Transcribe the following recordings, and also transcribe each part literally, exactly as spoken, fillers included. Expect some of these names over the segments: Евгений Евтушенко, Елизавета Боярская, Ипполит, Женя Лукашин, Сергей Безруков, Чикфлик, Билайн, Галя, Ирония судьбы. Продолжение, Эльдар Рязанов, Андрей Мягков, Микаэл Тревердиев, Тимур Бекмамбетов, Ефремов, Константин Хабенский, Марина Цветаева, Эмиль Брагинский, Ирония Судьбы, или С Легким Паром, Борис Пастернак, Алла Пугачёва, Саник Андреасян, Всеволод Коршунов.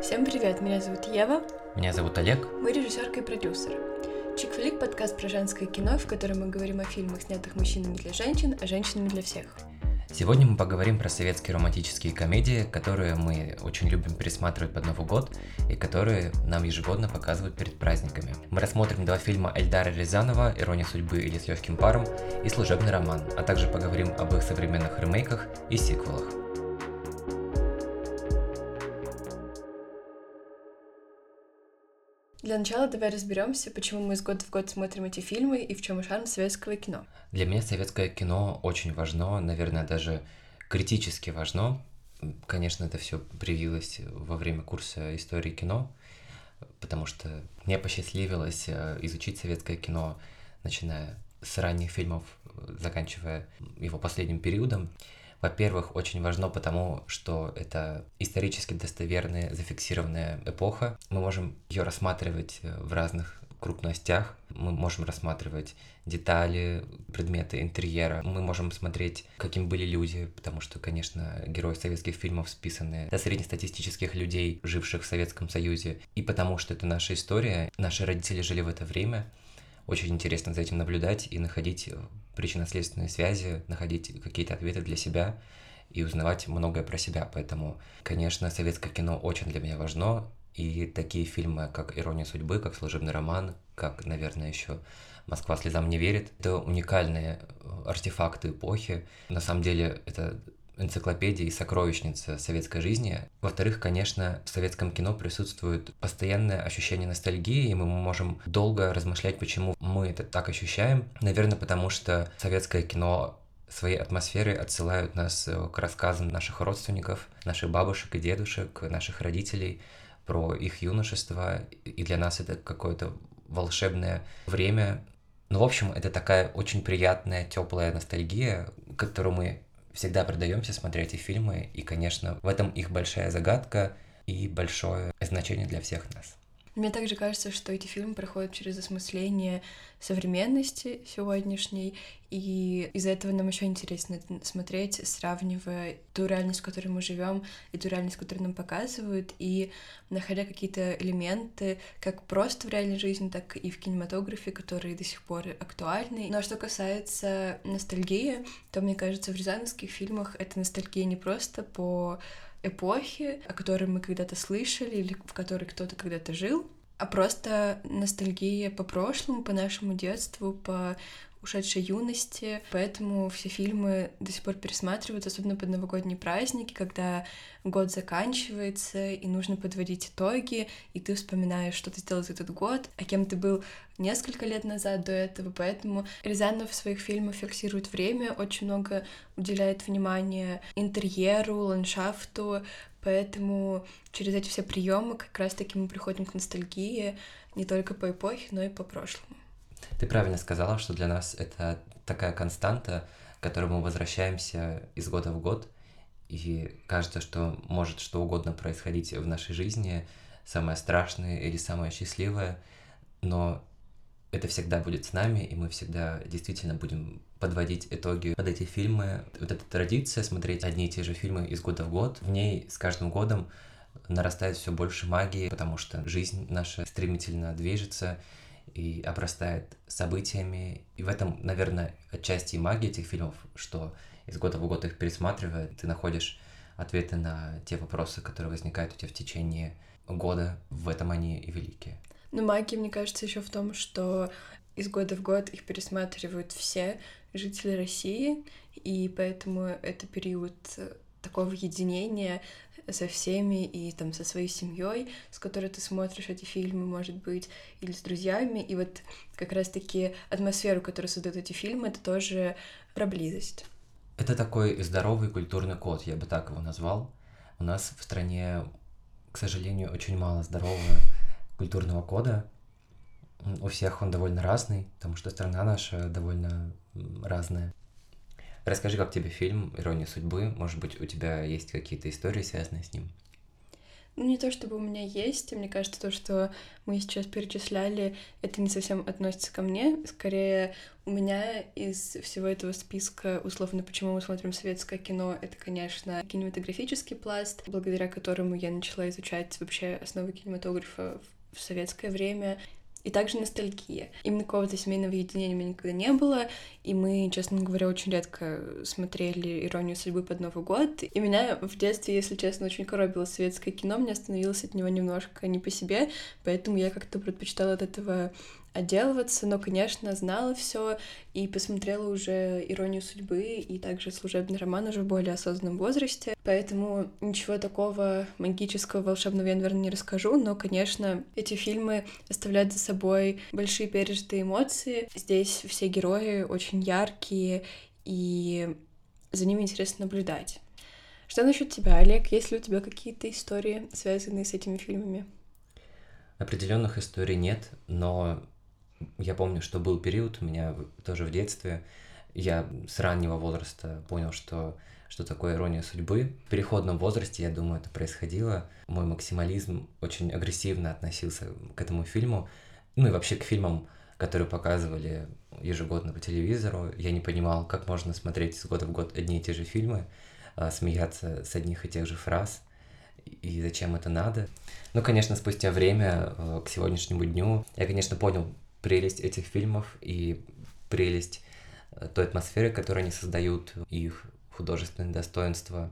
Всем привет, меня зовут Ева. Меня зовут Олег. Мы режиссерка и продюсер. Чикфлик — подкаст про женское кино, в котором мы говорим о фильмах, снятых мужчинами для женщин, а женщинами для всех. Сегодня мы поговорим про советские романтические комедии, которые мы очень любим пересматривать под Новый год и которые нам ежегодно показывают перед праздниками. Мы рассмотрим два фильма Эльдара Рязанова «Ирония судьбы» или «С легким паром» и «Служебный роман», а также поговорим об их современных ремейках и сиквелах. Для начала давай разберемся, почему мы из года в год смотрим эти фильмы и в чем шарм советского кино. Для меня советское кино очень важно, наверное, даже критически важно. Конечно, это все привилось во время курса истории кино, потому что мне посчастливилось изучить советское кино, начиная с ранних фильмов, заканчивая его последним периодом. Во-первых, очень важно потому, что это исторически достоверная, зафиксированная эпоха. Мы можем ее рассматривать в разных крупностях. Мы можем рассматривать детали, предметы интерьера. Мы можем смотреть, каким были люди, потому что, конечно, герои советских фильмов списаны до среднестатистических людей, живших в Советском Союзе. И потому что это наша история, наши родители жили в это время. Очень интересно за этим наблюдать и находить причинно-следственные связи, находить какие-то ответы для себя и узнавать многое про себя. Поэтому, конечно, советское кино очень для меня важно, и такие фильмы, как «Ирония судьбы», как «Служебный роман», как, наверное, еще «Москва слезам не верит», это уникальные артефакты эпохи. На самом деле, это энциклопедия и сокровищница советской жизни. Во-вторых, конечно, в советском кино присутствует постоянное ощущение ностальгии, и мы можем долго размышлять, почему мы это так ощущаем. Наверное, потому что советское кино своей атмосферой отсылает нас к рассказам наших родственников, наших бабушек и дедушек, наших родителей про их юношество, и для нас это какое-то волшебное время. Ну, в общем, это такая очень приятная, теплая ностальгия, которую мы всегда предаемся, смотря эти фильмы, и, конечно, в этом их большая загадка и большое значение для всех нас. Мне также кажется, что эти фильмы проходят через осмысление современности сегодняшней, и из-за этого нам еще интересно смотреть, сравнивая ту реальность, в которой мы живем, и ту реальность, которую нам показывают, и находя какие-то элементы, как просто в реальной жизни, так и в кинематографе, которые до сих пор актуальны. Ну а что касается ностальгии, то, мне кажется, в рязановских фильмах эта ностальгия не просто по эпохи, о которой мы когда-то слышали или в которой кто-то когда-то жил, а просто ностальгия по прошлому, по нашему детству, по ушедшей юности. Поэтому все фильмы до сих пор пересматривают, особенно под новогодние праздники, когда год заканчивается, и нужно подводить итоги, и ты вспоминаешь, что ты сделал за этот год, а кем ты был несколько лет назад до этого. Поэтому Рязанов в своих фильмах фиксирует время, очень много уделяет внимания интерьеру, ландшафту, поэтому через эти все приемы как раз-таки мы приходим к ностальгии не только по эпохе, но и по прошлому. Ты правильно сказала, что для нас это такая константа, к которой мы возвращаемся из года в год, и кажется, что может что угодно происходить в нашей жизни, самое страшное или самое счастливое, но это всегда будет с нами, и мы всегда действительно будем подводить итоги под эти фильмы. Вот эта традиция смотреть одни и те же фильмы из года в год, в ней с каждым годом нарастает все больше магии, потому что жизнь наша стремительно движется и обрастает событиями. И в этом, наверное, отчасти и магия этих фильмов, что из года в год их пересматривая, ты находишь ответы на те вопросы, которые возникают у тебя в течение года. В этом они и великие. Но магия, мне кажется, еще в том, что из года в год их пересматривают все жители России, и поэтому это период такого единения со всеми и там со своей семьей, с которой ты смотришь эти фильмы, может быть, или с друзьями. И вот как раз-таки атмосферу, которую создают эти фильмы, это тоже про близость. Это такой здоровый культурный код, я бы так его назвал. У нас в стране, к сожалению, очень мало здорового культурного кода. У всех он довольно разный, потому что страна наша довольно разная. Расскажи, как тебе фильм «Ирония судьбы», может быть, у тебя есть какие-то истории, связанные с ним? Не то чтобы у меня есть, мне кажется, то, что мы сейчас перечисляли, это не совсем относится ко мне. Скорее, у меня из всего этого списка, условно, почему мы смотрим советское кино, это, конечно, кинематографический пласт, благодаря которому я начала изучать вообще основы кинематографа в советское время. И также ностальгия. Именно какого-то семейного единения у меня никогда не было, и мы, честно говоря, очень редко смотрели «Иронию судьбы» под Новый год. И меня в детстве, если честно, очень коробило советское кино, мне становилось от него немножко не по себе, поэтому я как-то предпочитала от этого отделываться, но, конечно, знала все и посмотрела уже «Иронию судьбы» и также «Служебный роман» уже в более осознанном возрасте, поэтому ничего такого магического, волшебного я, наверное, не расскажу, но, конечно, эти фильмы оставляют за собой большие пережитые эмоции. Здесь все герои очень яркие, и за ними интересно наблюдать. Что насчет тебя, Олег? Есть ли у тебя какие-то истории, связанные с этими фильмами? Определенных историй нет, но я помню, что был период у меня тоже в детстве. Я с раннего возраста понял, что, что такое ирония судьбы. В переходном возрасте, я думаю, это происходило. Мой максимализм очень агрессивно относился к этому фильму. Ну и вообще к фильмам, которые показывали ежегодно по телевизору. Я не понимал, как можно смотреть с года в год одни и те же фильмы, смеяться с одних и тех же фраз. И зачем это надо? Ну, конечно, спустя время, к сегодняшнему дню, я, конечно, понял прелесть этих фильмов и прелесть той атмосферы, которую они создают, и их художественные достоинства.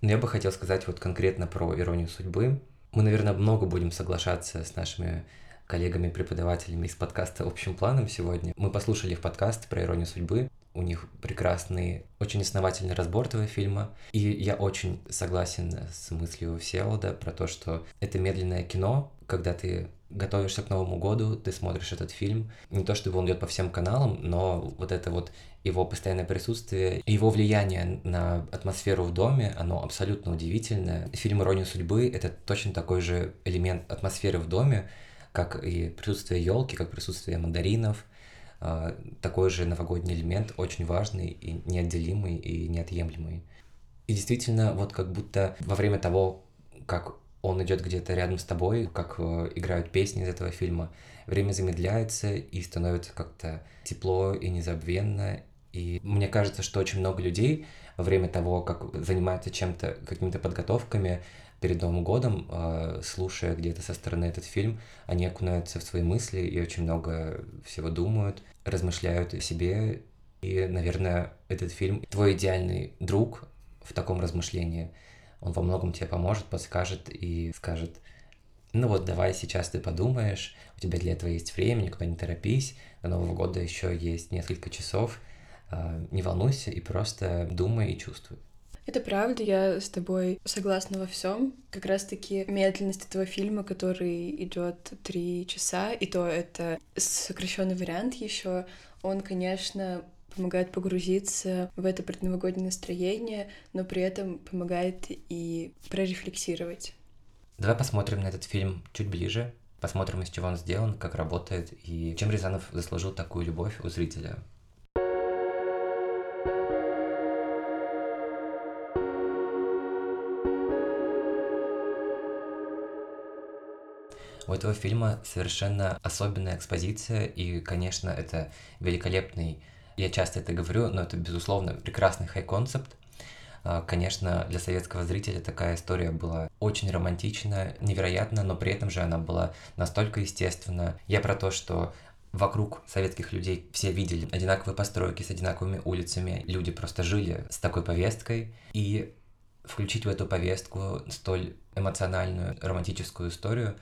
Но я бы хотел сказать вот конкретно про «Иронию судьбы». Мы, наверное, много будем соглашаться с нашими коллегами-преподавателями из подкаста «Общим планом» сегодня. Мы послушали их подкаст про «Иронию судьбы». У них прекрасный, очень основательный разбор этого фильма. И я очень согласен с мыслью Всеволода про то, что это медленное кино. Когда ты готовишься к Новому году, ты смотришь этот фильм. Не то чтобы он идет по всем каналам, но вот это вот его постоянное присутствие, его влияние на атмосферу в доме, оно абсолютно удивительное. Фильм «Ирония судьбы» — это точно такой же элемент атмосферы в доме, как и присутствие елки, как присутствие мандаринов. Такой же новогодний элемент, очень важный и неотделимый, и неотъемлемый. И действительно, вот как будто во время того, как он идет где-то рядом с тобой, как играют песни из этого фильма, время замедляется и становится как-то тепло и незабвенно. И мне кажется, что очень много людей во время того, как занимаются чем-то, какими-то подготовками перед Новым годом, слушая где-то со стороны этот фильм, они окунаются в свои мысли и очень много всего думают, размышляют о себе. И, наверное, этот фильм твой идеальный друг в таком размышлении. Он во многом тебе поможет, подскажет и скажет: ну вот, давай сейчас ты подумаешь, у тебя для этого есть время, никуда не торопись, до Нового года еще есть несколько часов, не волнуйся и просто думай и чувствуй. Это правда, я с тобой согласна во всем. Как раз-таки медленность этого фильма, который идет три часа, и то это сокращенный вариант еще, он, конечно, помогает погрузиться в это предновогоднее настроение, но при этом помогает и прорефлексировать. Давай посмотрим на этот фильм чуть ближе, посмотрим, из чего он сделан, как работает и чем Рязанов заслужил такую любовь у зрителя. У этого фильма совершенно особенная экспозиция, и, конечно, это великолепный, я часто это говорю, но это, безусловно, прекрасный хай-концепт. Конечно, для советского зрителя такая история была очень романтична, невероятна, но при этом же она была настолько естественна. Я про то, что вокруг советских людей все видели одинаковые постройки с одинаковыми улицами, люди просто жили с такой повесткой, и включить в эту повестку столь эмоциональную, романтическую историю,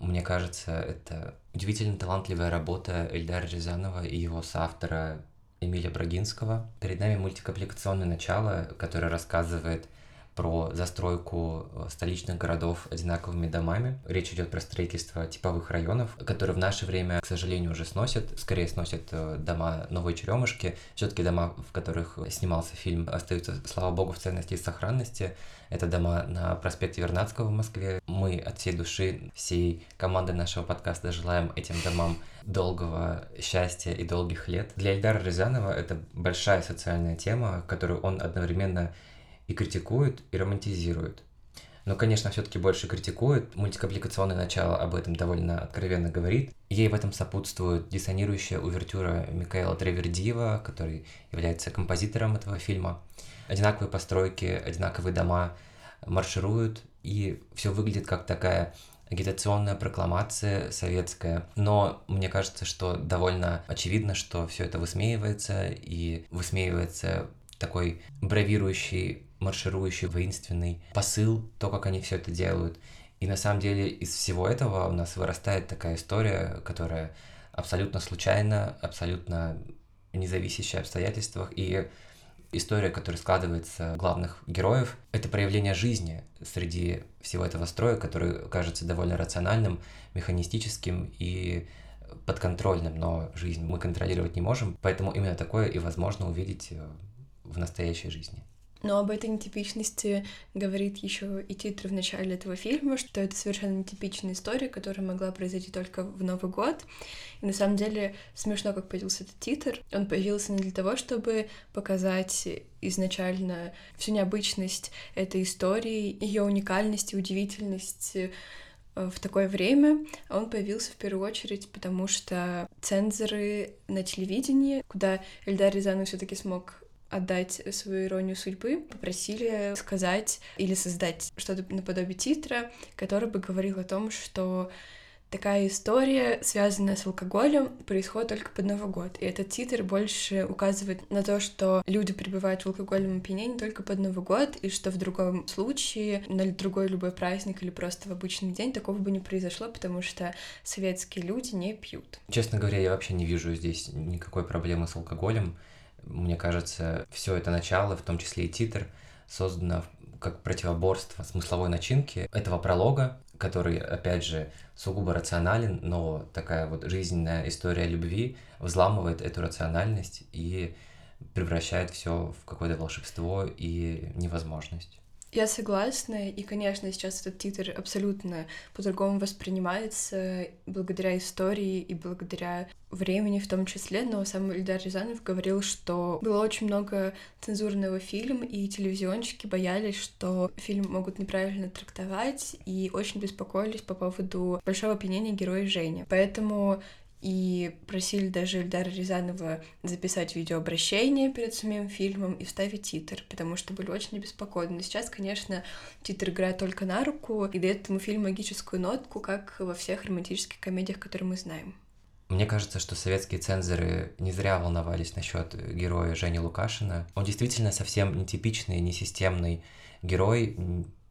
мне кажется, это удивительно талантливая работа Эльдара Рязанова и его соавтора Эмиля Брагинского. Перед нами мультипликационное начало, которое рассказывает про застройку столичных городов одинаковыми домами. Речь идет про строительство типовых районов, которые в наше время, к сожалению, уже сносят. Скорее сносят дома новой черемушки. Все-таки дома, в которых снимался фильм, остаются, слава богу, в ценности и сохранности. Это дома на проспекте Вернадского в Москве. Мы от всей души, всей команды нашего подкаста желаем этим домам долгого счастья и долгих лет. Для Эльдара Рязанова это большая социальная тема, которую он одновременно и критикует, и романтизирует. но, конечно, все-таки больше критикует. Мультипликационное начало об этом довольно откровенно говорит. Ей в этом сопутствует диссонирующая увертюра Микаэла Тревердиева, который является композитором этого фильма. Одинаковые постройки, одинаковые дома маршируют, и все выглядит как такая агитационная прокламация советская. Но мне кажется, что довольно очевидно, что все это высмеивается, и высмеивается такой бравирующий, марширующий, воинственный посыл, то, как они все это делают. И на самом деле из всего этого у нас вырастает такая история, которая абсолютно случайна, абсолютно независящая от обстоятельств, и история, которая складывается главных героев, это проявление жизни среди всего этого строя, который кажется довольно рациональным, механистическим и подконтрольным, но жизнь мы контролировать не можем, поэтому именно такое и возможно увидеть в настоящей жизни. Но об этой нетипичности говорит еще и титр в начале этого фильма, что это совершенно нетипичная история, которая могла произойти только в Новый год. И на самом деле смешно, как появился этот титр. Он появился не для того, чтобы показать изначально всю необычность этой истории, ее уникальность и удивительность в такое время. Он появился в первую очередь, потому что цензоры на телевидении, куда Эльдар Рязанов все-таки смог отдать свою «Иронию судьбы», попросили сказать или создать что-то наподобие титра, который бы говорил о том, что такая история, связанная с алкоголем, происходит только под Новый год. И этот титр больше указывает на то, что люди пребывают в алкогольном опьянении только под Новый год, и что в другом случае, на другой любой праздник или просто в обычный день такого бы не произошло, потому что советские люди не пьют. Честно говоря, я вообще не вижу здесь никакой проблемы с алкоголем. Мне кажется, все это начало, в том числе и титр, создано как противоборство смысловой начинки этого пролога, который, опять же, сугубо рационален, но такая вот жизненная история любви взламывает эту рациональность и превращает все в какое-то волшебство и невозможность. Я согласна, и, конечно, сейчас этот титр абсолютно по-другому воспринимается благодаря истории и благодаря времени в том числе, но сам Эльдар Рязанов говорил, что было очень много цензурного фильма, и телевизионщики боялись, что фильм могут неправильно трактовать, и очень беспокоились по поводу большого опьянения героя Жени. Поэтому и просили даже Эльдара Рязанова записать видеообращение перед самим фильмом и вставить титр, потому что были очень обеспокоены. Сейчас, конечно, титр играет только на руку и дает этому фильму магическую нотку, как во всех романтических комедиях, которые мы знаем. Мне кажется, что советские цензоры не зря волновались насчет героя Жени Лукашина. Он действительно совсем нетипичный, несистемный герой,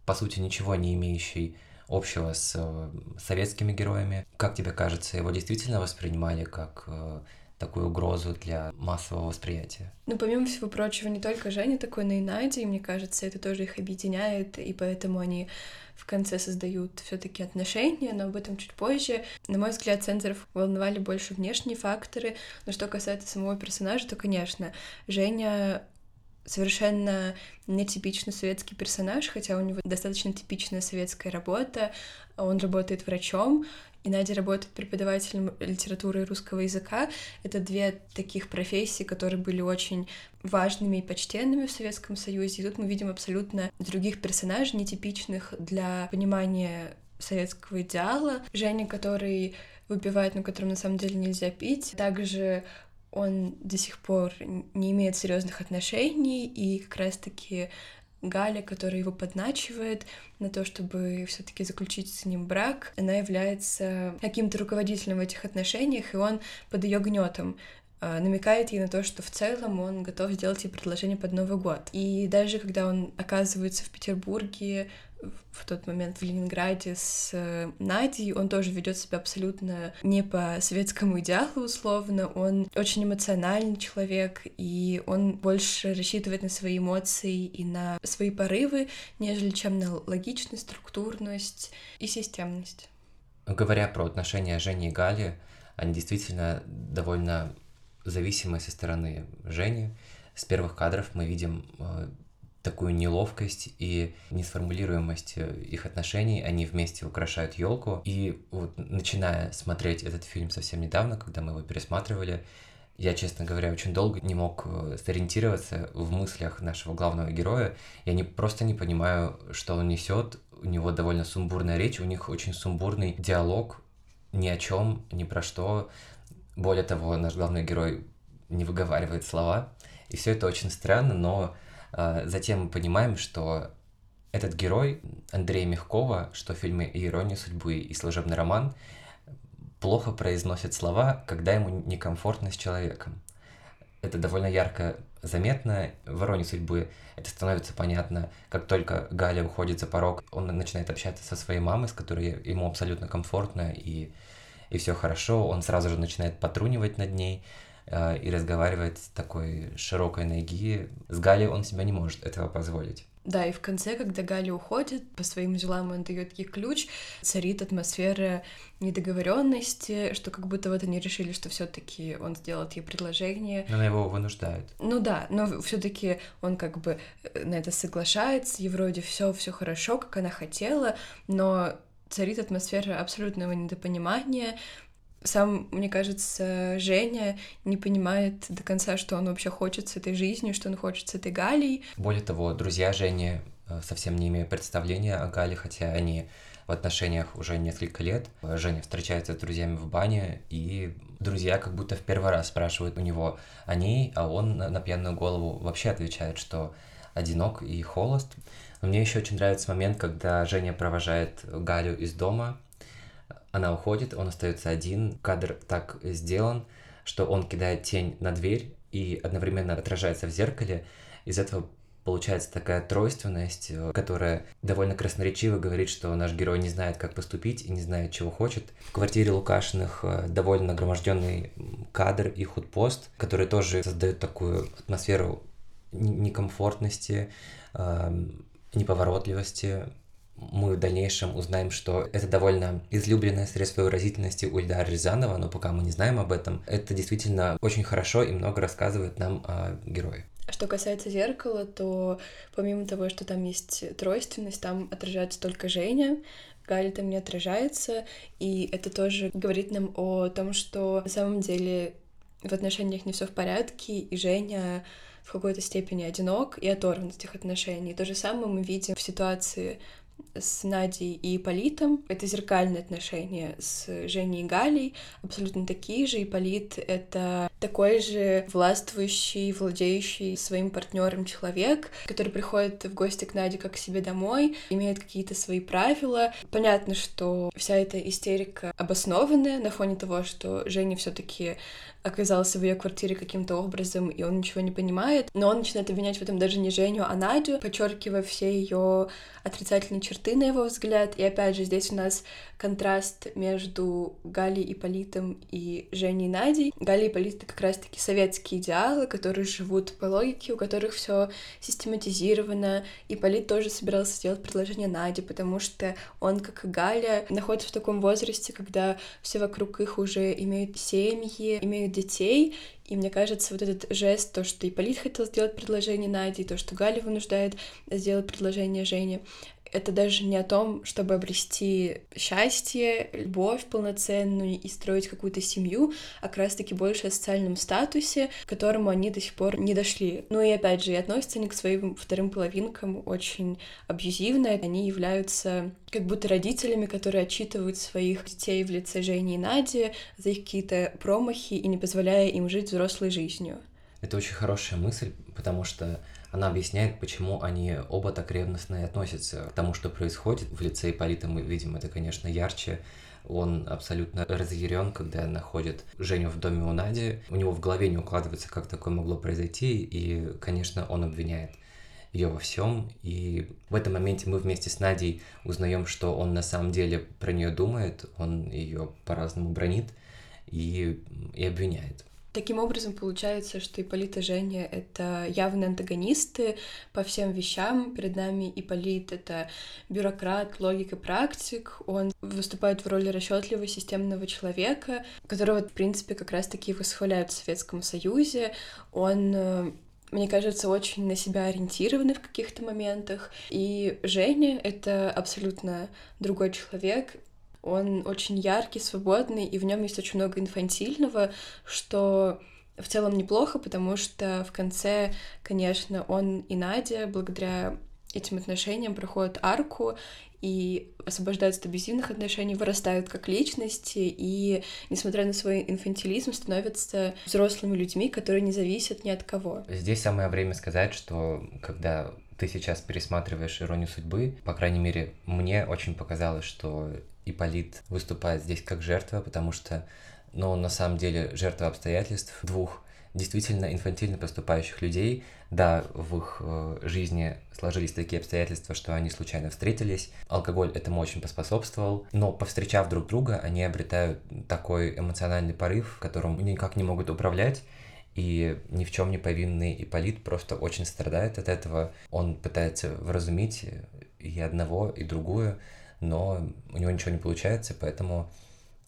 по сути, ничего не имеющий общего с советскими героями. Как тебе кажется, его действительно воспринимали как э, такую угрозу для массового восприятия? Ну, помимо всего прочего, не только Женя такой, но и Надя, и мне кажется, это тоже их объединяет, и поэтому они в конце создают все-таки отношения, но об этом чуть позже. На мой взгляд, цензоров волновали больше внешние факторы, но что касается самого персонажа, то, конечно, Женя совершенно нетипичный советский персонаж, хотя у него достаточно типичная советская работа. Он работает врачом, и Надя работает преподавателем литературы и русского языка. Это две таких профессии, которые были очень важными и почтенными в Советском Союзе. И тут мы видим абсолютно других персонажей, нетипичных для понимания советского идеала. Женя, который выпивает, но которому на самом деле нельзя пить. Также он до сих пор не имеет серьезных отношений, и как раз-таки Галя, которая его подначивает на то, чтобы все-таки заключить с ним брак, она является каким-то руководителем в этих отношениях, и он под ее гнетом намекает ей на то, что в целом он готов сделать ей предложение под Новый год. И даже когда он оказывается в Петербурге, в тот момент в Ленинграде с Надей, он тоже ведет себя абсолютно не по советскому идеалу условно, он очень эмоциональный человек, и он больше рассчитывает на свои эмоции и на свои порывы, нежели чем на логичность, структурность и системность. Говоря про отношения Жени и Гали, они действительно довольно зависимы со стороны Жени. С первых кадров мы видим такую неловкость и несформулируемость их отношений. Они вместе украшают елку. И вот, начиная смотреть этот фильм совсем недавно, когда мы его пересматривали, я, честно говоря, очень долго не мог сориентироваться в мыслях нашего главного героя. Я не, просто не понимаю, что он несет, у него довольно сумбурная речь, у них очень сумбурный диалог, ни о чем, ни про что. Более того, наш главный герой не выговаривает слова, и все это очень странно, но э, затем мы понимаем, что этот герой Андрея Мягкова, что в фильме «Ирония судьбы» и «Служебный роман», плохо произносит слова, когда ему некомфортно с человеком. Это довольно ярко заметно в «Иронии судьбы». Это становится понятно, как только Галя уходит за порог, он начинает общаться со своей мамой, с которой ему абсолютно комфортно и, и все хорошо. Он сразу же начинает потрунивать над ней э, и разговаривать с такой широкой ноги. С Галей он себя не может этого позволить. Да, и в конце, когда Галя уходит, по своим делам он дает ей ключ, царит атмосфера недоговоренности, что как будто вот они решили, что все-таки он сделает ей предложение. Но она его вынуждает. Ну да, но все-таки он как бы на это соглашается, и вроде все, все хорошо, как она хотела, но царит атмосфера абсолютного недопонимания. Сам, мне кажется, Женя не понимает до конца, что он вообще хочет с этой жизнью, что он хочет с этой Галей. Более того, друзья Жени совсем не имеют представления о Гале, хотя они в отношениях уже несколько лет. Женя встречается с друзьями в бане, и друзья как будто в первый раз спрашивают у него о ней, а он на пьяную голову вообще отвечает, что одинок и холост. Но мне еще очень нравится момент, когда Женя провожает Галю из дома. Она уходит, он остается один. Кадр так сделан, что он кидает тень на дверь и одновременно отражается в зеркале. Из этого получается такая тройственность, которая довольно красноречиво говорит, что наш герой не знает, как поступить и не знает, чего хочет. В квартире Лукашиных довольно нагроможденный кадр и худпост, который тоже создает такую атмосферу некомфортности, неповоротливости. Мы в дальнейшем узнаем, что это довольно излюбленное средство выразительности у Эльдара Рязанова, но пока мы не знаем об этом, это действительно очень хорошо и много рассказывает нам о герое. Что касается зеркала, то помимо того, что там есть тройственность, там отражается только Женя, Галя там не отражается, и это тоже говорит нам о том, что на самом деле в отношениях не все в порядке, и Женя в какой-то степени одинок и оторван от этих отношений. То же самое мы видим в ситуации с Надей и Ипполитом. Это зеркальные отношения с Женей и Галей, абсолютно такие же. Ипполит — это такой же властвующий, владеющий своим партнером человек, который приходит в гости к Наде как к себе домой, имеет какие-то свои правила. Понятно, что вся эта истерика обоснованная на фоне того, что Женя все-таки оказался в ее квартире каким-то образом, и он ничего не понимает, но он начинает обвинять в этом даже не Женю, а Надю, подчеркивая все ее отрицательные черты, на его взгляд. И опять же, здесь у нас контраст между Галей и Ипполитом и Женей и Надей. Галя и Ипполит — это как раз-таки советские идеалы, которые живут по логике, у которых все систематизировано. И Ипполит тоже собирался сделать предложение Наде, потому что он, как и Галя, находится в таком возрасте, когда все вокруг их уже имеют семьи, имеют детей, и мне кажется, вот этот жест, то, что Ипполит хотел сделать предложение Наде, и то, что Галя вынуждает сделать предложение Жене, это даже не о том, чтобы обрести счастье, любовь полноценную и строить какую-то семью, а как раз-таки больше о социальном статусе, к которому они до сих пор не дошли. Ну и опять же, и относятся они к своим вторым половинкам очень абьюзивно. Они являются как будто родителями, которые отчитывают своих детей в лице Жени и Нади за их какие-то промахи и не позволяя им жить взрослой жизнью. Это очень хорошая мысль, потому что она объясняет, почему они оба так ревностно относятся к тому, что происходит. В лице Ипполита мы видим это, конечно, ярче. Он абсолютно разъярен, когда находит Женю в доме у Нади. У него в голове не укладывается, как такое могло произойти, и, конечно, он обвиняет ее во всем. И в этом моменте мы вместе с Надей узнаем, что он на самом деле про нее думает, он ее по-разному бронит и, и обвиняет. Таким образом, получается, что Ипполит и Женя — это явные антагонисты по всем вещам. Перед нами Ипполит — это бюрократ, логик и практик. Он выступает в роли расчетливого системного человека, которого, в принципе, как раз-таки восхваляют в Советском Союзе. Он, мне кажется, очень на себя ориентированы в каких-то моментах. И Женя — это абсолютно другой человек. Он очень яркий, свободный, и в нем есть очень много инфантильного, что в целом неплохо, потому что в конце, конечно, он и Надя, благодаря этим отношениям проходят арку и освобождаются от абьюзивных отношений, вырастают как личности и, несмотря на свой инфантилизм, становятся взрослыми людьми, которые не зависят ни от кого. Здесь самое время сказать, что когда ты сейчас пересматриваешь «Иронию судьбы», по крайней мере, мне очень показалось, что Ипполит выступает здесь как жертва, потому что, ну, на самом деле, жертва обстоятельств двух действительно инфантильно поступающих людей. Да, в их э, жизни сложились такие обстоятельства, что они случайно встретились. Алкоголь этому очень поспособствовал. Но, повстречав друг друга, они обретают такой эмоциональный порыв, которым никак не могут управлять. И ни в чем не повинный Ипполит просто очень страдает от этого. Он пытается вразумить и одного, и другую, но у него ничего не получается, поэтому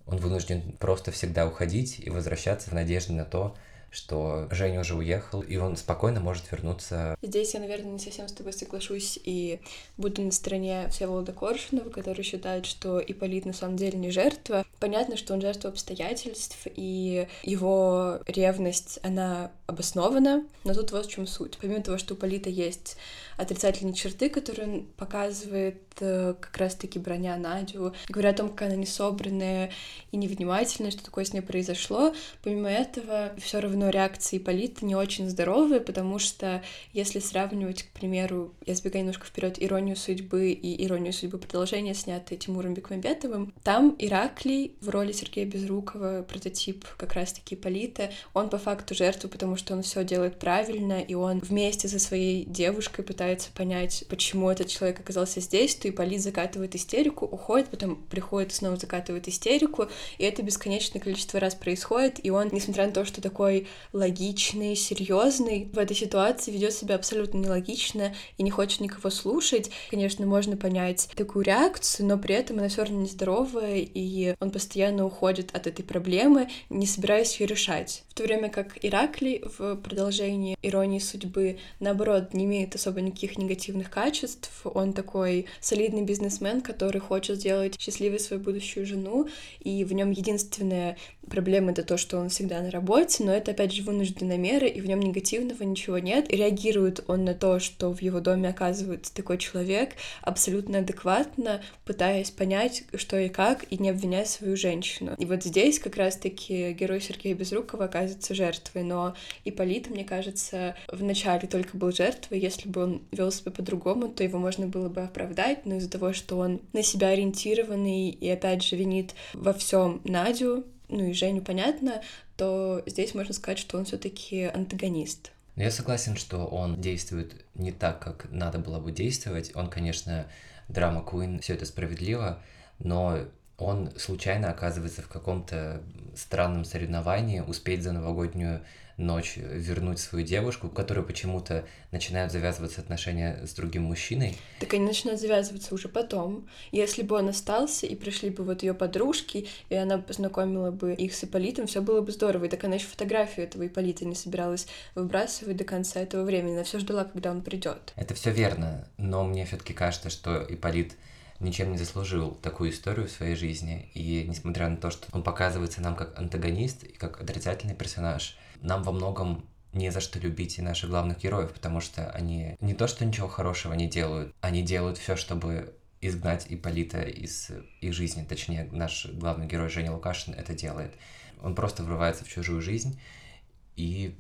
он вынужден просто всегда уходить и возвращаться в надежде на то, что Женя уже уехал, и он спокойно может вернуться. Здесь я, наверное, не совсем с тобой соглашусь и буду на стороне Всеволода Коршунова, который считает, что Ипполит на самом деле не жертва. Понятно, что он жертва обстоятельств, и его ревность, она обоснована, но тут вот в чем суть. Помимо того, что у Ипполита есть отрицательные черты, которые он показывает, как раз-таки броня Надю, говоря о том, как она несобранная и невнимательная, что такое с ней произошло, помимо этого, все равно но реакции Ипполита не очень здоровые, потому что если сравнивать, к примеру, я сбегаю немножко вперед, «Иронию судьбы» и «Иронию судьбы. Продолжение», снятые Тимуром Бекмамбетовым, там Ираклий в роли Сергея Безрукова, прототип как раз-таки Ипполита, он по факту жертва, потому что он все делает правильно, и он вместе со своей девушкой пытается понять, почему этот человек оказался здесь, то Ипполит закатывает истерику, уходит, потом приходит и снова закатывает истерику, и это бесконечное количество раз происходит, и он, несмотря на то, что такой логичный, серьезный, в этой ситуации ведет себя абсолютно нелогично и не хочет никого слушать. Конечно, можно понять такую реакцию, но при этом она все равно нездоровая, и он постоянно уходит от этой проблемы, не собираясь ее решать. В то время как Ираклий в продолжении «Иронии судьбы», наоборот, не имеет особо никаких негативных качеств. Он такой солидный бизнесмен, который хочет сделать счастливой свою будущую жену, и в нем единственная проблема — это то, что он всегда на работе, но это опять же вынужденные меры, и в нем негативного ничего нет. И реагирует он на то, что в его доме оказывается такой человек, абсолютно адекватно, пытаясь понять, что и как, и не обвиняя свою женщину. И вот здесь как раз-таки герой Сергея Безрукова оказывается жертвой, но Ипполит, мне кажется, вначале только был жертвой. Если бы он вел себя по-другому, то его можно было бы оправдать, но из-за того, что он на себя ориентированный и опять же винит во всем Надю, ну и Женю, понятно, то здесь можно сказать, что он все-таки антагонист. Я согласен, что он действует не так, как надо было бы действовать. Он, конечно, драма-куин, все это справедливо, но он случайно оказывается в каком-то странном соревновании успеть за новогоднюю ночь вернуть свою девушку, у которой почему-то начинают завязываться отношения с другим мужчиной. Так они начинают завязываться уже потом. Если бы он остался, и пришли бы вот ее подружки, и она познакомила бы их с Ипполитом, все было бы здорово. И так она еще фотографию этого Ипполита не собиралась выбрасывать до конца этого времени. Она все ждала, когда он придет. Это все верно, но мне все-таки кажется, что Ипполит ничем не заслужил такую историю в своей жизни, и несмотря на то, что он показывается нам как антагонист и как отрицательный персонаж, нам во многом не за что любить и наших главных героев, потому что они не то что ничего хорошего не делают, они делают все, чтобы изгнать Ипполита из их жизни, точнее, наш главный герой Женя Лукашин это делает. Он просто врывается в чужую жизнь и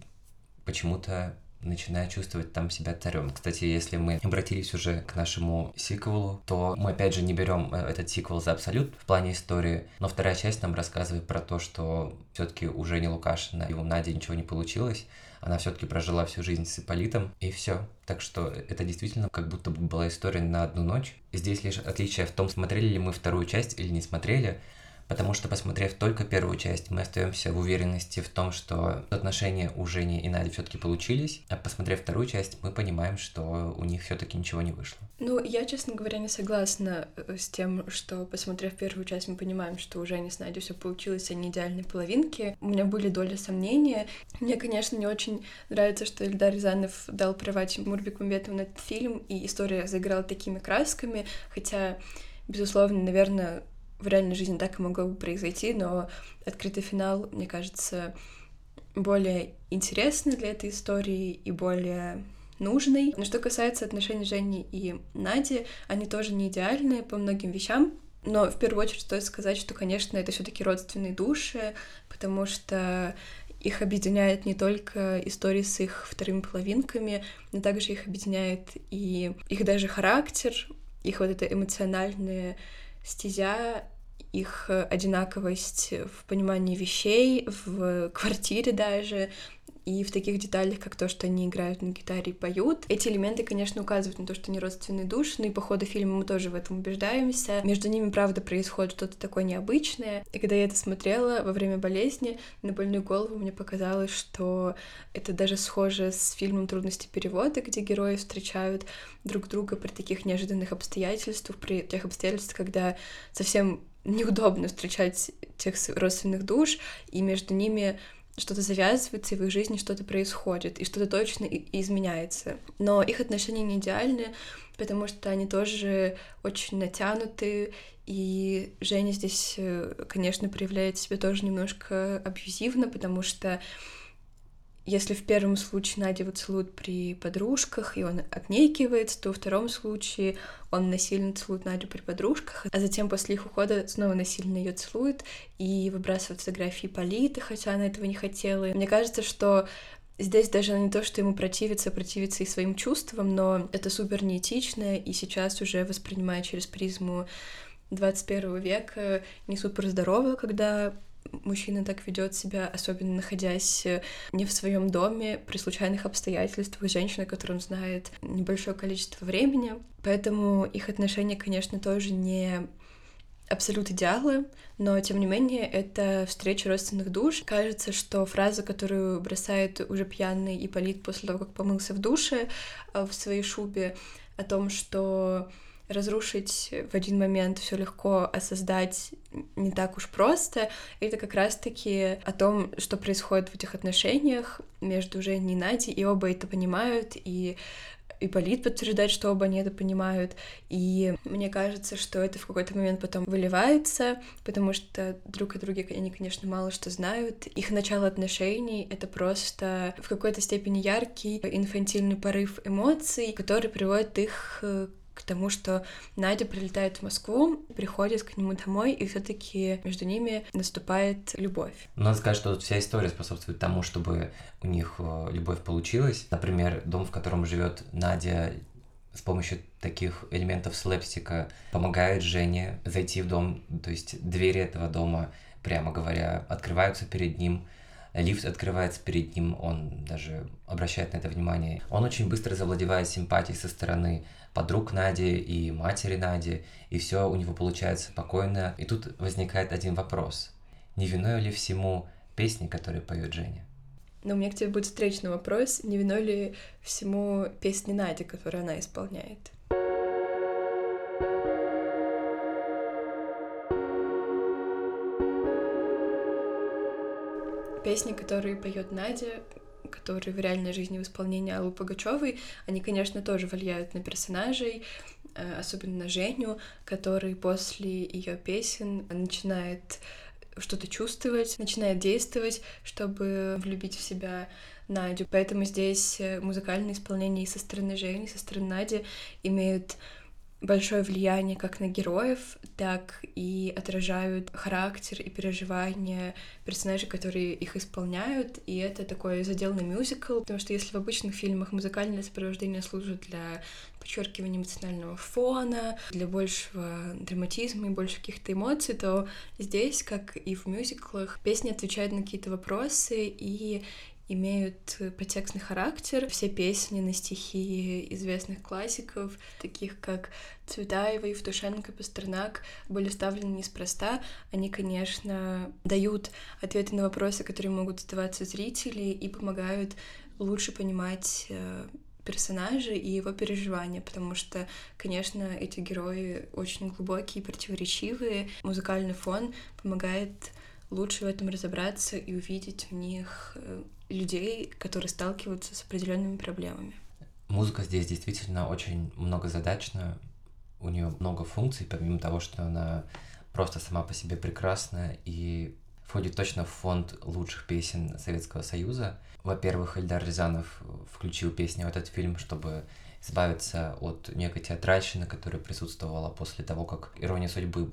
почему-то начинаю чувствовать там себя царем. Кстати, если мы обратились уже к нашему сиквелу, то мы опять же не берем этот сиквел за абсолют в плане истории, но вторая часть нам рассказывает про то, что все-таки у Жени Лукашина и у Нади ничего не получилось, она все-таки прожила всю жизнь с Ипполитом, и все. Так что это действительно как будто бы была история на одну ночь. Здесь лишь отличие в том, смотрели ли мы вторую часть или не смотрели, потому что, посмотрев только первую часть, мы остаемся в уверенности в том, что отношения у Жени и Нади все-таки получились, а посмотрев вторую часть, мы понимаем, что у них все-таки ничего не вышло. Ну, я, честно говоря, не согласна с тем, что, посмотрев первую часть, мы понимаем, что у Жени с Надей все получилось, они идеальные половинки. У меня были доли сомнения. Мне, конечно, не очень нравится, что Эльдар Рязанов дал права Тимуру Бекмамбетову на этот фильм, и история заиграла такими красками, хотя, безусловно, наверное, в реальной жизни так и могло бы произойти, но открытый финал, мне кажется, более интересный для этой истории и более нужной. Но что касается отношений Жени и Нади, они тоже не идеальны по многим вещам. Но в первую очередь стоит сказать, что, конечно, это все-таки родственные души, потому что их объединяет не только история с их вторыми половинками, но также их объединяет и их даже характер, их вот эта эмоциональная стезя, их одинаковость в понимании вещей, в квартире даже, и в таких деталях, как то, что они играют на гитаре и поют. Эти элементы, конечно, указывают на то, что они родственные души, но и по ходу фильма мы тоже в этом убеждаемся. Между ними, правда, происходит что-то такое необычное. И когда я это смотрела во время болезни, на больную голову мне показалось, что это даже схоже с фильмом «Трудности перевода», где герои встречают друг друга при таких неожиданных обстоятельствах, при тех обстоятельствах, когда совсем неудобно встречать тех родственных душ, и между ними что-то завязывается, и в их жизни что-то происходит, и что-то точно изменяется. Но их отношения не идеальны, потому что они тоже очень натянуты, и Женя здесь, конечно, проявляет себя тоже немножко абьюзивно, потому что если в первом случае Надя его целует при подружках, и он отнекивается, то во втором случае он насильно целует Надю при подружках, а затем после их ухода снова насильно ее целует и выбрасывает фотографии Ипполита, хотя она этого не хотела. Мне кажется, что здесь даже не то, что ему противится, противится и своим чувствам, но это супер неэтично, и сейчас уже воспринимая через призму двадцать первого века не супер здорово, когда мужчина так ведет себя, особенно находясь не в своем доме, при случайных обстоятельствах, женщина, которую он знает небольшое количество времени. Поэтому их отношения, конечно, тоже не абсолют идеалы, но, тем не менее, это встреча родственных душ. Кажется, что фраза, которую бросает уже пьяный Ипполит после того, как помылся в душе в своей шубе, о том, что разрушить в один момент все легко, а создать не так уж просто. Это как раз-таки о том, что происходит в этих отношениях между Женей и Надей, и оба это понимают, и Ипполит подтверждает, что оба они это понимают, и мне кажется, что это в какой-то момент потом выливается, потому что друг о друге они, конечно, мало что знают. Их начало отношений — это просто в какой-то степени яркий инфантильный порыв эмоций, который приводит их к к тому, что Надя прилетает в Москву, приходит к нему домой, и все-таки между ними наступает любовь. Надо сказать, что вся история способствует тому, чтобы у них любовь получилась. Например, дом, в котором живет Надя, с помощью таких элементов слэпстика помогает Жене зайти в дом, то есть двери этого дома, прямо говоря, открываются перед ним, лифт открывается перед ним, он даже обращает на это внимание. Он очень быстро завладевает симпатией со стороны подруг Нади и матери Нади, и все у него получается спокойно. И тут возникает один вопрос. Не виной ли всему песни, которые поет Женя? Но у меня к тебе будет встречный вопрос. Не виной ли всему песни Нади, которые она исполняет? Песни, которые поет Надя, которые в реальной жизни в исполнении Аллы Пугачёвой, они, конечно, тоже влияют на персонажей, особенно на Женю, который после ее песен начинает что-то чувствовать, начинает действовать, чтобы влюбить в себя Надю. Поэтому здесь музыкальное исполнение и со стороны Жени, и со стороны Нади имеют большое влияние как на героев, так и отражают характер и переживания персонажей, которые их исполняют, и это такой задел на мюзикл, потому что если в обычных фильмах музыкальное сопровождение служит для подчеркивания эмоционального фона, для большего драматизма и больше каких-то эмоций, то здесь, как и в мюзиклах, песни отвечают на какие-то вопросы и имеют подтекстный характер. Все песни на стихи известных классиков, таких как Цветаева, Евтушенко, Пастернак, были вставлены неспроста. Они, конечно, дают ответы на вопросы, которые могут задаваться зрители, и помогают лучше понимать персонажа и его переживания, потому что, конечно, эти герои очень глубокие, противоречивые. Музыкальный фон помогает лучше в этом разобраться и увидеть в них людей, которые сталкиваются с определенными проблемами. Музыка здесь действительно очень многозадачна, у нее много функций, помимо того, что она просто сама по себе прекрасна и входит точно в фонд лучших песен Советского Союза. Во-первых, Эльдар Рязанов включил песню в этот фильм, чтобы избавиться от некой театральщины, которая присутствовала после того, как «Ирония судьбы»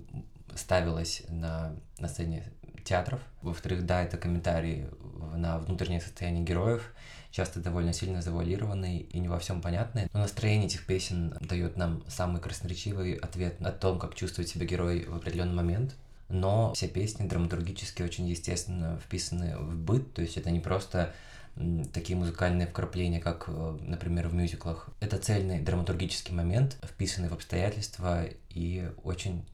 ставилась на, на сцене театров. Во-вторых, да, это комментарии на внутреннее состояние героев, часто довольно сильно завуалированные и не во всем понятные. Но настроение этих песен дает нам самый красноречивый ответ о том, как чувствует себя герой в определенный момент. Но все песни драматургически очень естественно вписаны в быт, то есть это не просто такие музыкальные вкрапления, как, например, в мюзиклах. Это цельный драматургический момент, вписанный в обстоятельства и очень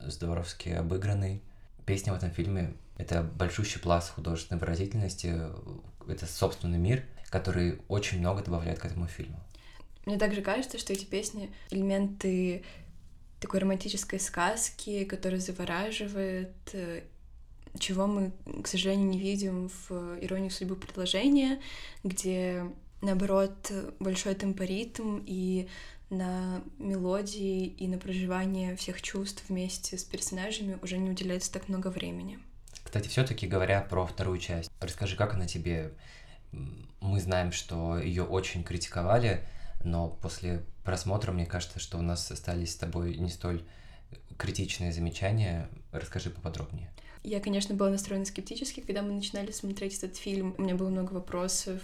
здоровски обыгранный. Песня в этом фильме — это большущий пласт художественной выразительности, это собственный мир, который очень много добавляет к этому фильму. Мне также кажется, что эти песни — элементы такой романтической сказки, которая завораживает, чего мы, к сожалению, не видим в «Иронии судьбы. Продолжение», где, наоборот, большой темпоритм и на мелодии, и на проживание всех чувств вместе с персонажами уже не уделяется так много времени. Кстати, все-таки говоря про вторую часть, расскажи, как она тебе? Мы знаем, что ее очень критиковали, но после просмотра, мне кажется, что у нас остались с тобой не столь критичные замечания. Расскажи поподробнее. Я, конечно, была настроена скептически, когда мы начинали смотреть этот фильм. У меня было много вопросов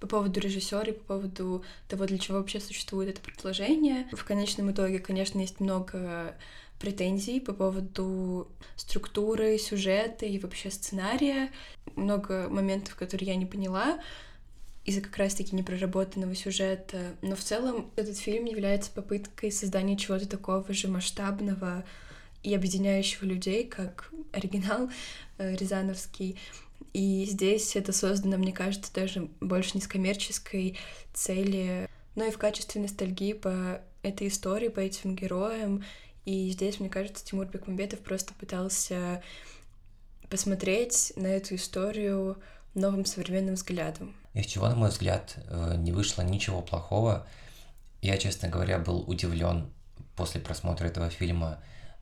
по поводу режиссера и по поводу того, для чего вообще существует это продолжение. В конечном итоге, конечно, есть много претензий по поводу структуры, сюжета и вообще сценария. Много моментов, которые я не поняла из-за как раз-таки непроработанного сюжета. Но в целом этот фильм является попыткой создания чего-то такого же масштабного и объединяющего людей, как оригинал э, рязановский. И здесь это создано, мне кажется, даже больше не с коммерческой цели, но и в качестве ностальгии по этой истории, по этим героям. И здесь, мне кажется, Тимур Бекмамбетов просто пытался посмотреть на эту историю новым современным взглядом. Из чего, на мой взгляд, не вышло ничего плохого. Я, честно говоря, был удивлен после просмотра этого фильма,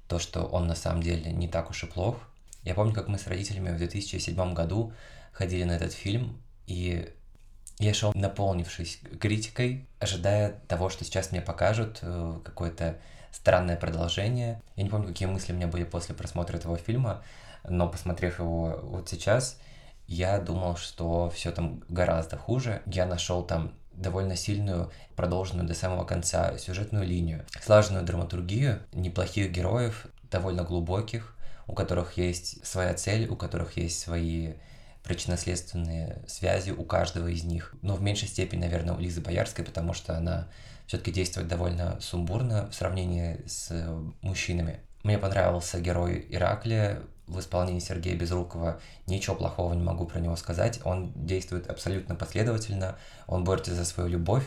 то, что он на самом деле не так уж и плох. Я помню, как мы с родителями в две тысячи седьмом году ходили на этот фильм, и я шел, наполнившись критикой, ожидая того, что сейчас мне покажут какое-то странное продолжение. Я не помню, какие мысли у меня были после просмотра этого фильма, но, посмотрев его вот сейчас, я думал, что все там гораздо хуже. Я нашел там довольно сильную, продолженную до самого конца сюжетную линию, слаженную драматургию, неплохих героев, довольно глубоких, у которых есть своя цель, у которых есть свои причинно-следственные связи у каждого из них. Но в меньшей степени, наверное, у Лизы Боярской, потому что она все-таки действует довольно сумбурно в сравнении с мужчинами. Мне понравился герой Ираклия в исполнении Сергея Безрукова. Ничего плохого не могу про него сказать. Он действует абсолютно последовательно, он борется за свою любовь.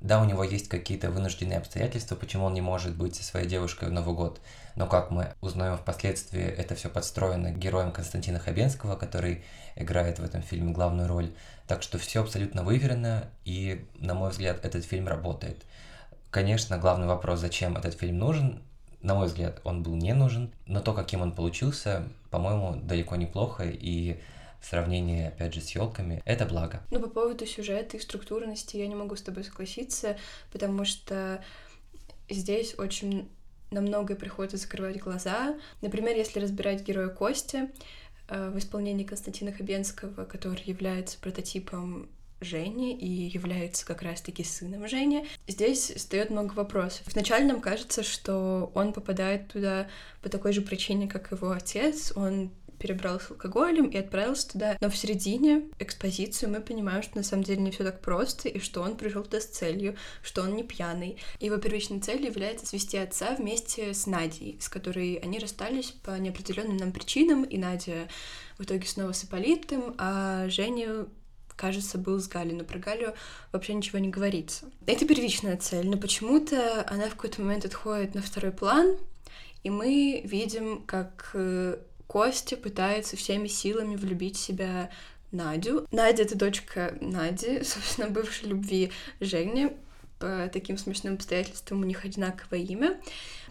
Да, у него есть какие-то вынужденные обстоятельства, почему он не может быть со своей девушкой в Новый год. Но, как мы узнаем впоследствии, это все подстроено героем Константина Хабенского, который играет в этом фильме главную роль. Так что все абсолютно выверено, и, на мой взгляд, этот фильм работает. Конечно, главный вопрос, зачем этот фильм нужен. На мой взгляд, он был не нужен, но то, каким он получился, по-моему, далеко неплохо, и в сравнении, опять же, с «Елками» это благо. Ну, по поводу сюжета и структурности я не могу с тобой согласиться, потому что здесь очень на многое приходится закрывать глаза. Например, если разбирать героя Костя в исполнении Константина Хабенского, который является прототипом Жени и является как раз-таки сыном Жени. Здесь встает много вопросов. Вначале нам кажется, что он попадает туда по такой же причине, как его отец. Он перебрал с алкоголем и отправился туда. Но в середине экспозиции мы понимаем, что на самом деле не все так просто, и что он пришел туда с целью, что он не пьяный. Его первичной целью является свести отца вместе с Надей, с которой они расстались по неопределенным нам причинам, и Надя в итоге снова с Ипполитом, а Женя, кажется, был с Галей, но про Галю вообще ничего не говорится. Это первичная цель, но почему-то она в какой-то момент отходит на второй план, и мы видим, как Костя пытается всеми силами влюбить в себя Надю. Надя — это дочка Нади, собственно, бывшей любви Жени, по таким смешным обстоятельствам у них одинаковое имя.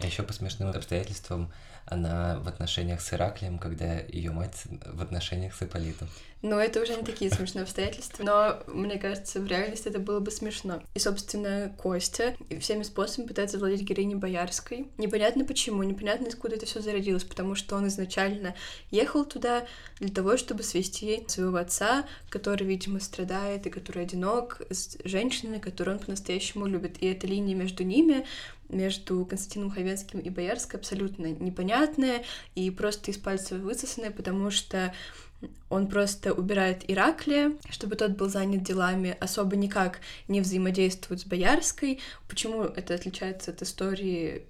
А еще по смешным обстоятельствам она в отношениях с Ираклием, когда ее мать в отношениях с Ипполитом. Но это уже не такие смешные обстоятельства, но, мне кажется, в реальности это было бы смешно. И, собственно, Костя всеми способами пытается завладеть героиней Боярской. Непонятно почему, непонятно, откуда это все зародилось, потому что он изначально ехал туда для того, чтобы свести своего отца, который, видимо, страдает и который одинок, с женщиной, которую он по-настоящему любит. И эта линия между ними, между Константином Хабенским и Боярской, абсолютно непонятная и просто из пальца высосанная, потому что он просто убирает Ираклия, чтобы тот был занят делами, особо никак не взаимодействует с Боярской. Почему это отличается от истории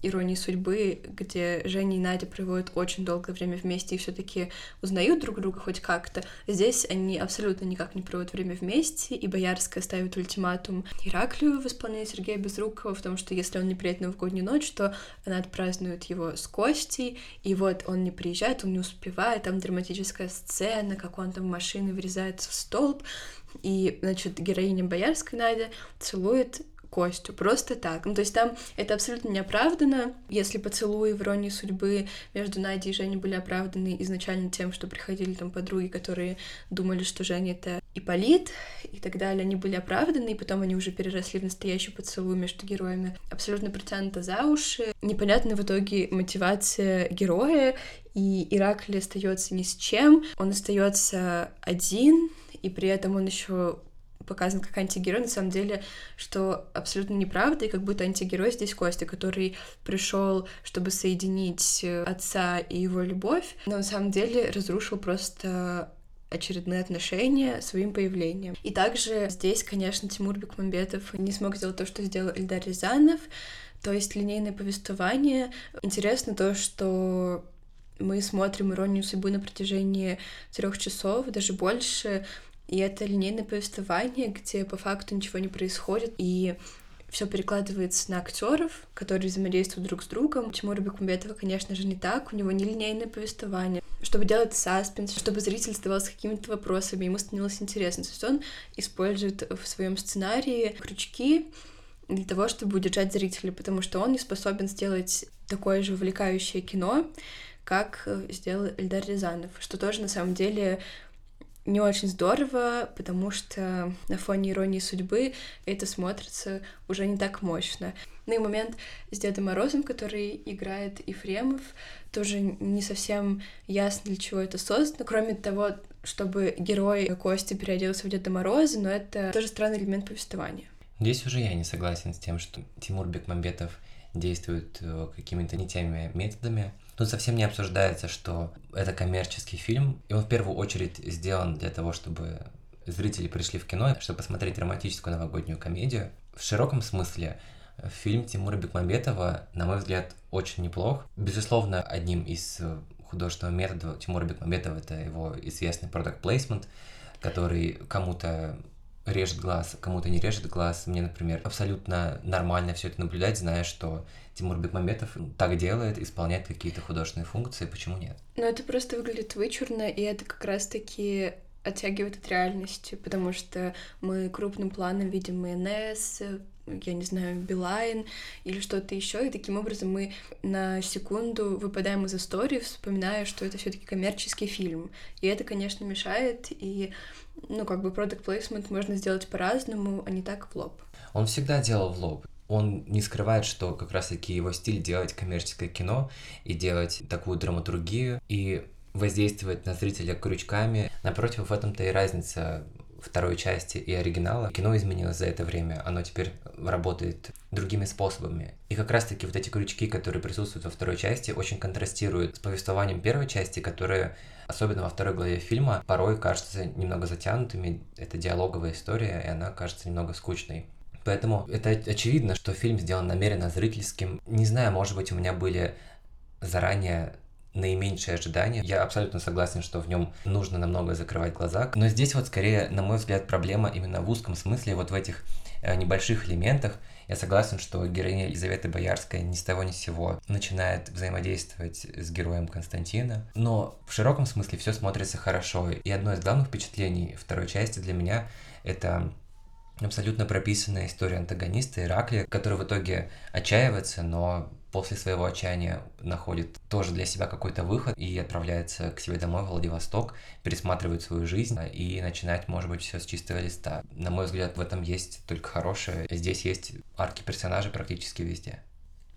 «Иронии судьбы», где Женя и Надя проводят очень долгое время вместе и все-таки узнают друг друга хоть как-то? Здесь они абсолютно никак не проводят время вместе, и Боярская ставит ультиматум Ираклию в исполнении Сергея Безрукова в том, что если он не приедет на новогоднюю ночь, то она отпразднует его с Костей, и вот он не приезжает, он не успевает, там драматическая сцена, как он там в машине врезается в столб, и, значит, героиня Боярской, Надя, целует Костю просто так. Ну, то есть там это абсолютно не оправдано. Если поцелуи в «Иронии судьбы» между Надей и Женей были оправданы изначально тем, что приходили там подруги, которые думали, что Женя — это Ипполит и так далее, они были оправданы, и потом они уже переросли в настоящий поцелуй между героями. Абсолютно притянуто за уши. Непонятна в итоге мотивация героя, и Ираклий остается ни с чем. Он остается один, и при этом он еще показан как антигерой, на самом деле, что абсолютно неправда, и как будто антигерой здесь Костя, который пришел, чтобы соединить отца и его любовь, но на самом деле разрушил просто очередные отношения своим появлением. И также здесь, конечно, Тимур Бекмамбетов не смог сделать то, что сделал Эльдар Рязанов, то есть линейное повествование. Интересно то, что мы смотрим «Иронию судьбы» на протяжении трех часов, даже больше. И это линейное повествование, где по факту ничего не происходит, и все перекладывается на актеров, которые взаимодействуют друг с другом. Тимура Бекмамбетова, конечно же, не так, у него не линейное повествование. Чтобы делать саспенс, чтобы зритель задавался какими-то вопросами, ему становилось интересно. То есть он использует в своем сценарии крючки для того, чтобы удержать зрителя, потому что он не способен сделать такое же увлекающее кино, как сделал Эльдар Рязанов, что тоже на самом деле не очень здорово, потому что на фоне «Иронии судьбы» это смотрится уже не так мощно. Ну и момент с Дедом Морозом, который играет Ефремов, тоже не совсем ясно, для чего это создано, кроме того, чтобы герой Кости переоделся в Деда Мороза, но это тоже странный элемент повествования. Здесь уже я не согласен с тем, что Тимур Бекмамбетов действует какими-то не теми методами. Тут совсем не обсуждается, что это коммерческий фильм, и он в первую очередь сделан для того, чтобы зрители пришли в кино, чтобы посмотреть романтическую новогоднюю комедию. В широком смысле фильм Тимура Бекмамбетова, на мой взгляд, очень неплох. Безусловно, одним из художественного метода Тимура Бекмамбетова это его известный product placement, который кому-то режет глаз, кому-то не режет глаз. Мне, например, абсолютно нормально все это наблюдать, зная, что Тимур Бекмамбетов так делает, исполняет какие-то художественные функции, почему нет? Ну, это просто выглядит вычурно, и это как раз-таки оттягивает от реальности, потому что мы крупным планом видим майонез, я не знаю, Билайн или что-то еще, и таким образом мы на секунду выпадаем из истории, вспоминая, что это все-таки коммерческий фильм. И это, конечно, мешает, и, ну, как бы product placement можно сделать по-разному, а не так в лоб. Он всегда делал в лоб. Он не скрывает, что как раз-таки его стиль делать коммерческое кино и делать такую драматургию, и воздействовать на зрителя крючками. Напротив, в этом-то и разница второй части и оригинала. Кино изменилось за это время, оно теперь работает другими способами. И как раз-таки вот эти крючки, которые присутствуют во второй части, очень контрастируют с повествованием первой части, которые, особенно во второй главе фильма, порой кажутся немного затянутыми. Это диалоговая история, и она кажется немного скучной. Поэтому это очевидно, что фильм сделан намеренно зрительским. Не знаю, может быть, у меня были заранее наименьшие ожидания. Я абсолютно согласен, что в нем нужно намного закрывать глаза. Но здесь вот скорее, на мой взгляд, проблема именно в узком смысле, вот в этих э, небольших элементах. Я согласен, что героиня Елизаветы Боярской ни с того ни с сего начинает взаимодействовать с героем Константина. Но в широком смысле все смотрится хорошо. И одно из главных впечатлений второй части для меня — это абсолютно прописанная история антагониста Ираклия, который в итоге отчаивается, но после своего отчаяния находит тоже для себя какой-то выход и отправляется к себе домой, в Владивосток, пересматривает свою жизнь и начинает, может быть, все с чистого листа. На мой взгляд, в этом есть только хорошее. Здесь есть арки персонажей практически везде,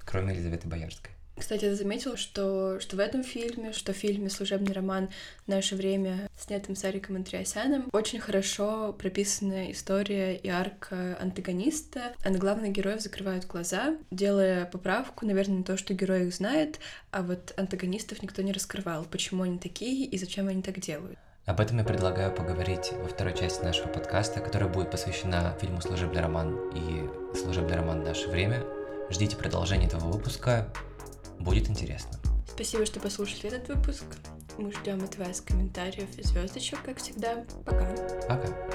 кроме Елизаветы Боярской. Кстати, я заметила, что, что в этом фильме, что в фильме «Служебный роман. Наше время», снятым Саником Андреасяном, очень хорошо прописана история и арка антагониста. А на главных героев закрывают глаза, делая поправку, наверное, на то, что герой их знает, а вот антагонистов никто не раскрывал, почему они такие и зачем они так делают. Об этом я предлагаю поговорить во второй части нашего подкаста, которая будет посвящена фильму «Служебный роман» и «Служебный роман. Наше время». Ждите продолжения этого выпуска. Будет интересно. Спасибо, что послушали этот выпуск. Мы ждем от вас комментариев и звездочек, как всегда. Пока. Пока.